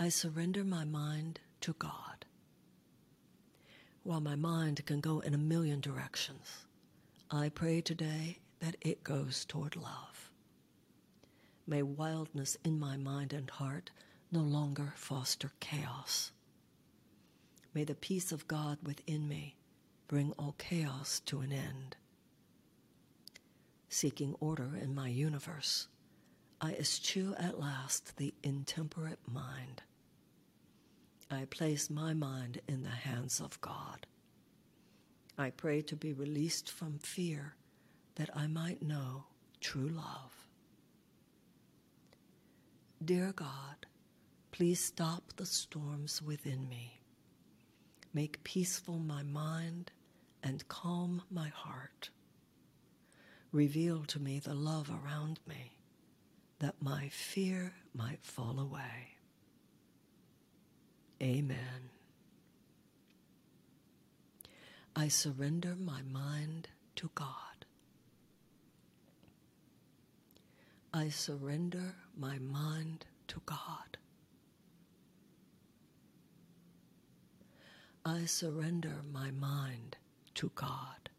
I surrender my mind to God. While my mind can go in a million directions, I pray today that it goes toward love. May wildness in my mind and heart no longer foster chaos. May the peace of God within me bring all chaos to an end. Seeking order in my universe, I eschew at last the intemperate mind. I place my mind in the hands of God. I pray to be released from fear that I might know true love. Dear God, please stop the storms within me. Make peaceful my mind and calm my heart. Reveal to me the love around me, that my fear might fall away. Amen. I surrender my mind to God. I surrender my mind to God. I surrender my mind to God.